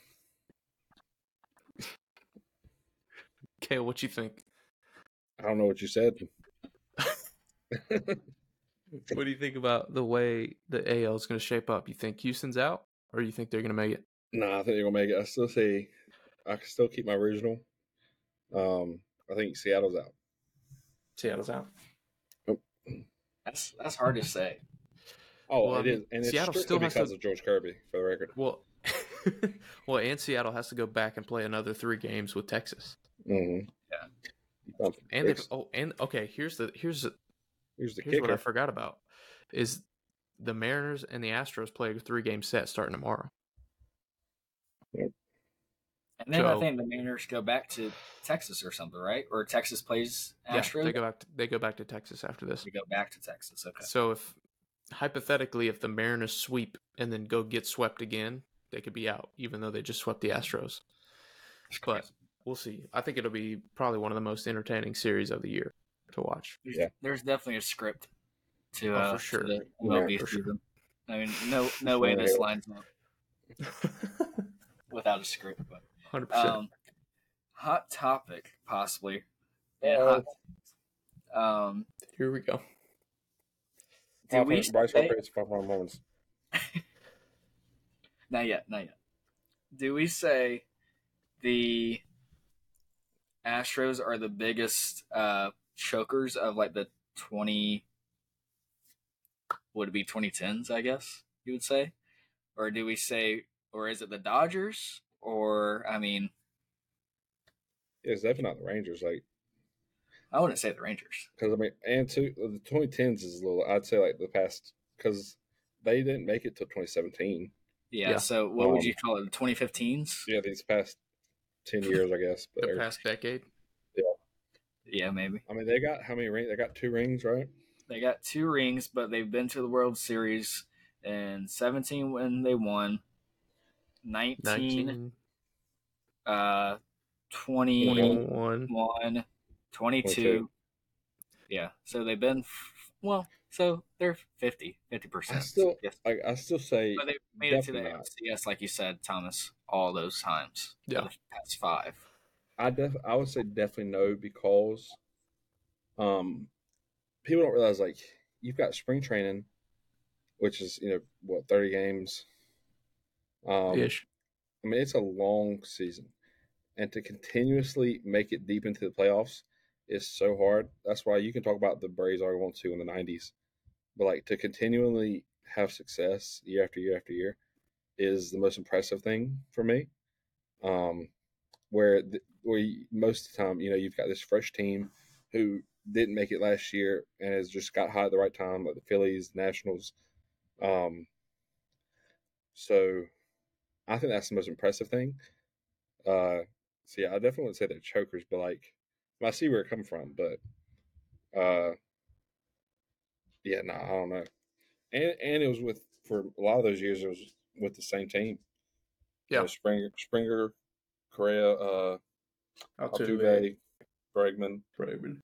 Kale, what you think? I don't know what you said. What do you think about the way the A L is going to shape up? You think Houston's out, or you think they're going to make it? No, nah, I think they're going to make it. I still say I can still keep my original. Um, I think Seattle's out. Seattle's out. Oh. That's that's hard to say. Oh, well, it I mean, is, and Seattle it's still because has to, of George Kirby, for the record. Well, well, and Seattle has to go back and play another three games with Texas. Mm-hmm. Yeah, and they've, oh, and okay, here's the here's the, here's the here's kicker. What I forgot about is the Mariners and the Astros play a three game set starting tomorrow. Yep. And then so, I think the Mariners go back to Texas or something, right? Or Texas plays Astros. Yeah, they go back. To, they go back to Texas after this. They go back to Texas. Okay. So if hypothetically, if the Mariners sweep and then go get swept again, they could be out, even though they just swept the Astros. But we'll see. I think it'll be probably one of the most entertaining series of the year to watch. Yeah. There's definitely a script to, oh, uh, for sure. to the M L B yeah, for season. Sure. I mean, no, no way this lines up without a script. But one hundred percent. Um, hot topic, possibly. And uh, hot, um, here we go. Do we Bryce say... moments. Not yet, not yet. Do we say the Astros are the biggest uh, chokers of like the twenty? Would it be twenty tens? I guess you would say, or do we say, or is it the Dodgers? Or I mean, it's definitely not the Rangers. Like. I wouldn't say the Rangers. Because, I mean, and two, the twenty tens is a little, I'd say like the past, because they didn't make it till twenty seventeen. Yeah, yeah. So what um, would you call it, the twenty fifteens? Yeah, these past ten years, I guess. But the past decade? Yeah. Yeah, maybe. I mean, they got how many rings? They got two rings, right? They got two rings, but they've been to the World Series in seventeen when they won, nineteen, nineteen. Uh, twenty-one. twenty-one. twenty-two. twenty-two. Yeah. So they've been, well, so they're fifty, fifty percent. I still, yes. I, I still say. But they've made it to the A L C S, like you said, Thomas, all those times. Yeah. The past five. I, def- I would say definitely no because um, people don't realize, like, you've got spring training, which is, you know, what, thirty games? Um, Ish. I mean, it's a long season. And to continuously make it deep into the playoffs is so hard. That's why you can talk about the Braves all you want to in the nineties. But, like, to continually have success year after year after year is the most impressive thing for me. Um, where the, where you, most of the time, you know, you've got this fresh team who didn't make it last year and has just got hot at the right time, like the Phillies, Nationals. Um, so I think that's the most impressive thing. Uh So, yeah, I definitely wouldn't say they're chokers, but, like, I see where it come from, but, uh, yeah, no, nah, I don't know. And and it was with, for a lot of those years, it was with the same team. Yeah. You know, Springer, Springer, Correa, uh, Altuve, Bregman. Bregman.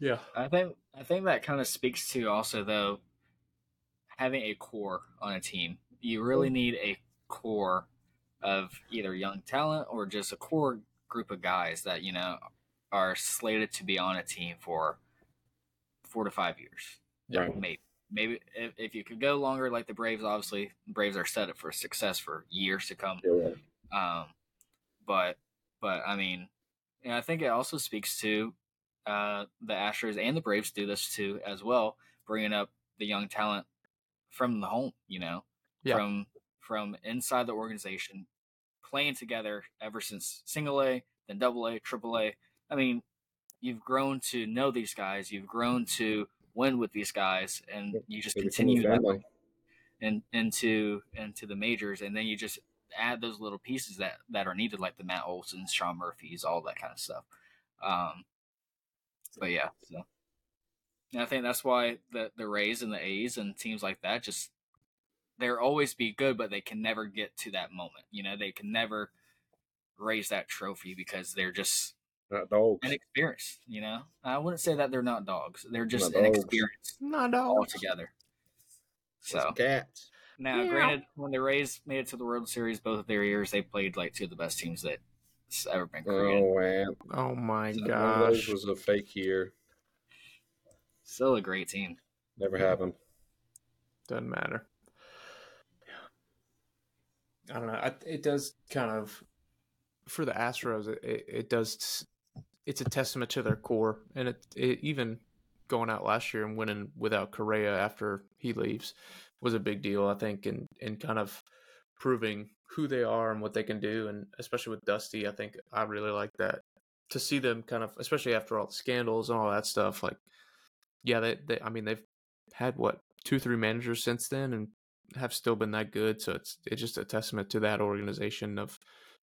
Yeah. I think, I think that kind of speaks to also, though, having a core on a team. You really need a core of either young talent or just a core group of guys that, you know, are slated to be on a team for four to five years. Right. Maybe, maybe if, if you could go longer, like the Braves, obviously the Braves are set up for success for years to come. Yeah, right. Um, but, but I mean, and I think it also speaks to uh, the Astros and the Braves do this too, as well, bringing up the young talent from the home, you know, yeah. from, from inside the organization, playing together ever since single A, then double A, triple A. I mean, you've grown to know these guys. You've grown to win with these guys, and you just continue that and into into the majors, and then you just add those little pieces that, that are needed, like the Matt Olson, Sean Murphys, all that kind of stuff. Um, but, yeah. so and I think that's why the, the Rays and the A's and teams like that just – they'll always be good, but they can never get to that moment. You know, they can never raise that trophy because they're just inexperienced. You know, I wouldn't say that they're not dogs. They're just not inexperienced, dogs. Not dogs altogether. So cats. Now, yeah. Granted, when the Rays made it to the World Series, both of their years, they played like two of the best teams that's ever been created. Oh, man. Oh my so gosh! One of those was a fake year. Still a great team. Never happened. Doesn't matter. I don't know. I, it does kind of for the Astros. It, it, it does. It's a testament to their core, and it, it even going out last year and winning without Correa after he leaves was a big deal, I think, and in, in kind of proving who they are and what they can do, and especially with Dusty, I think I really like that to see them kind of, especially after all the scandals and all that stuff. Like, yeah, they, they I mean, they've had what two, three managers since then, and have still been that good. So it's it's just a testament to that organization of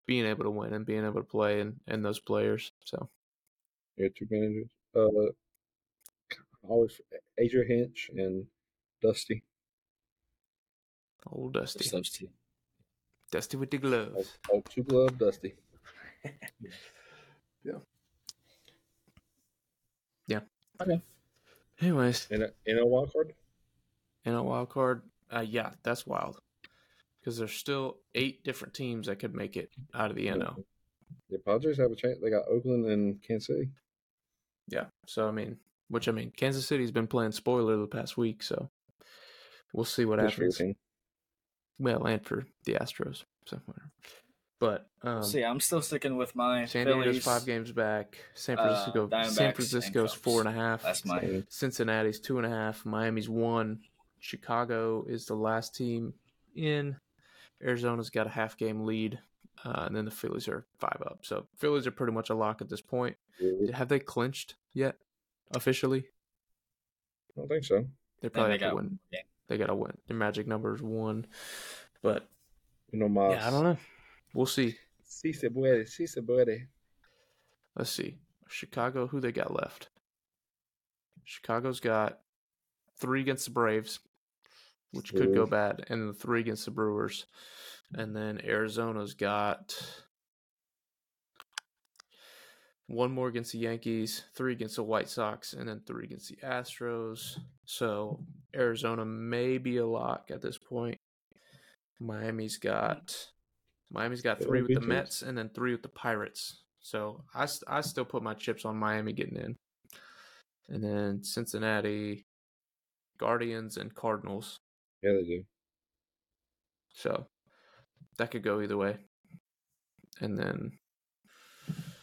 being able to win and being able to play and, and those players. So yeah, two managers, uh, always A J. Hinch and Dusty. Old Dusty. Dusty. Dusty with the gloves. Oh, oh two glove Dusty. Yeah. Yeah. Okay. Anyways. In a, in a wild card? In a wild card. Uh, yeah, that's wild. Because there's still eight different teams that could make it out of the N L. The Padres have a chance. They got Oakland and Kansas City. Yeah. So, I mean, which, I mean, Kansas City's been playing spoiler the past week, so we'll see what Just happens. Reason. Well, and for the Astros, somewhere. But um, see, I'm still sticking with my San Diego's five games back. San Francisco, uh, San Francisco's four and a half. That's mine. Cincinnati's two and a half. Miami's one. Chicago is the last team in. Arizona's got a half game lead, uh, and then the Phillies are five up. So Phillies are pretty much a lock at this point. Have they clinched yet officially? I don't think so. They probably got to win. Yeah. They got to win. Their magic number is one, but you know, Miles. Yeah, I don't know. We'll see. Si se puede, si se puede. Let's see. Chicago, who they got left? Chicago's got three against the Braves, which could go bad, and the three against the Brewers. And then Arizona's got one more against the Yankees, three against the White Sox, and then three against the Astros. So Arizona may be a lock at this point. Miami's got Miami's got three with the Mets and then three with the Pirates. So I, I still put my chips on Miami getting in. And then Cincinnati, Guardians, and Cardinals. Yeah, they do. So that could go either way. And then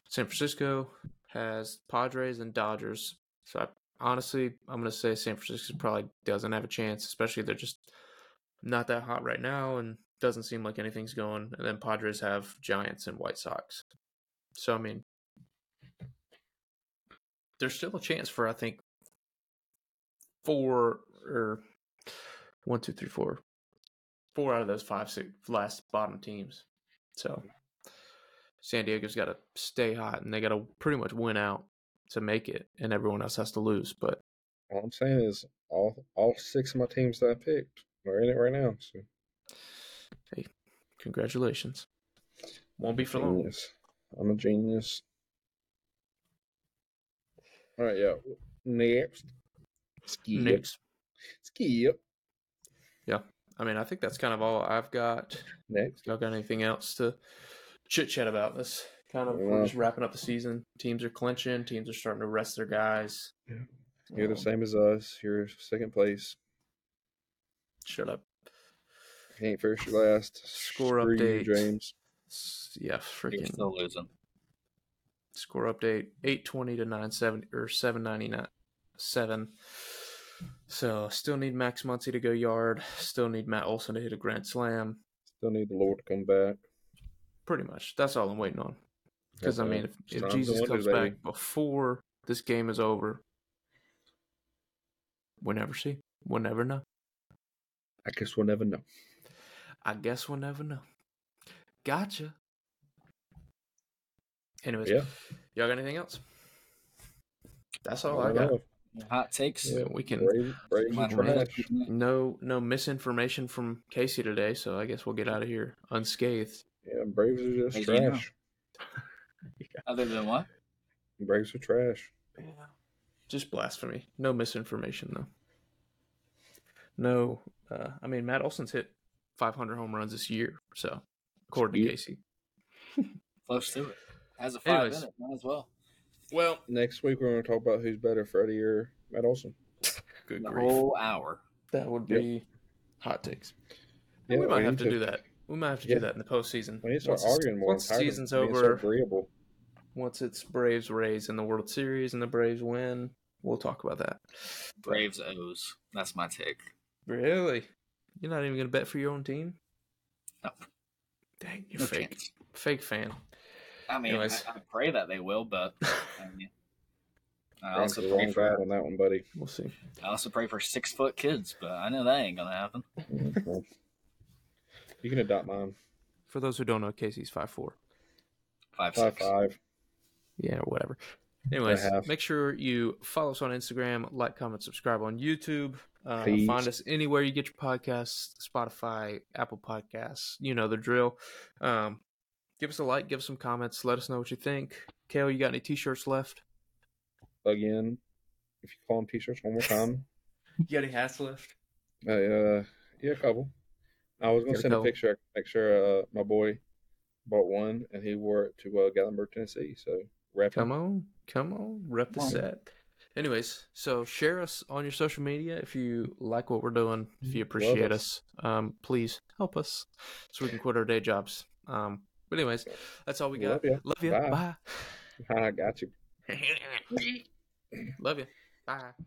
San Francisco has Padres and Dodgers. So I, honestly, I'm going to say San Francisco probably doesn't have a chance, especially they're just not that hot right now and doesn't seem like anything's going. And then Padres have Giants and White Sox. So, I mean, there's still a chance for, I think, four or one, two, three, four, four out of those five, six last bottom teams. So San Diego's got to stay hot, and they got to pretty much win out to make it, and everyone else has to lose. But all I'm saying is all all six of my teams that I picked are in it right now. So hey, congratulations! Won't be for long. I'm a genius. All right, yeah. Next, ski next, ski up. Yeah, I mean, I think that's kind of all I've got. Next, y'all got anything else to chit chat about? This kind of, we're just wrapping up the season. Teams are clinching. Teams are starting to rest their guys. Yeah. You're um, the same as us. You're second place. Shut up. Ain't first or last. Score Screw update. You, James. Yeah, freaking. You're still losing. Score update: eight twenty to nine seventy or seven ninety nine seven. So still need Max Muncy to go yard. Still need Matt Olson to hit a grand slam. Still need the Lord to come back. Pretty much. That's all I'm waiting on. Because, I mean, if, if Jesus comes back before this game is over, we'll never see. We'll never know. I guess we'll never know. I guess we'll never know. Gotcha. Anyways, yeah. Y'all got anything else? That's all I, I got. Hot takes. Yeah, we can. Brave, brave no, no misinformation from Casey today, so I guess we'll get out of here unscathed. Yeah, Braves are just trash. Yeah. Other than what? Breaks are trash. Yeah. Just blasphemy. No misinformation, though. No. Uh, I mean, Matt Olson's hit five hundred home runs this year, so according to Casey. Close to it. Has a five Anyways. in it, might as well. Well, next week we're going to talk about who's better, Freddie or Matt Olson. Good the grief. Whole hour. That would be yep. hot takes. Yeah, we might we have to, to do that. We might have to yeah. do that in the postseason. We need to start once arguing more. Once the season's over, agreeable. Once it's Braves, Rays, in the World Series, and the Braves win, we'll talk about that. Braves O's. That's my take. Really? You're not even going to bet for your own team? No. Dang, you're no fake. Chance. Fake fan. I mean, I, I pray that they will, but I, mean, I also pray for on that one, buddy. We'll see. I also pray for six foot kids, but I know that ain't gonna happen. You can adopt mine. For those who don't know, Casey's five four, five six, five. Yeah, whatever. Anyways, make sure you follow us on Instagram, like, comment, subscribe on YouTube. Uh, find us anywhere you get your podcasts: Spotify, Apple Podcasts. You know the drill. Um, Give us a like, give us some comments, let us know what you think. Kale, you got any t-shirts left? Again, if you call them t-shirts one more time. You got any hats left? Uh, uh, yeah, a couple. I was going to send a, a picture. Make sure uh, my boy bought one, and he wore it to uh, Gatlinburg, Tennessee. So rep Come him. on, come on, rep the set. Anyways, so share us on your social media if you like what we're doing, if you appreciate us. us. Um, please help us so we can quit our day jobs. Um, But anyways, that's all we got. Love you. Love you. Bye. Bye. I got you. Love you. Bye.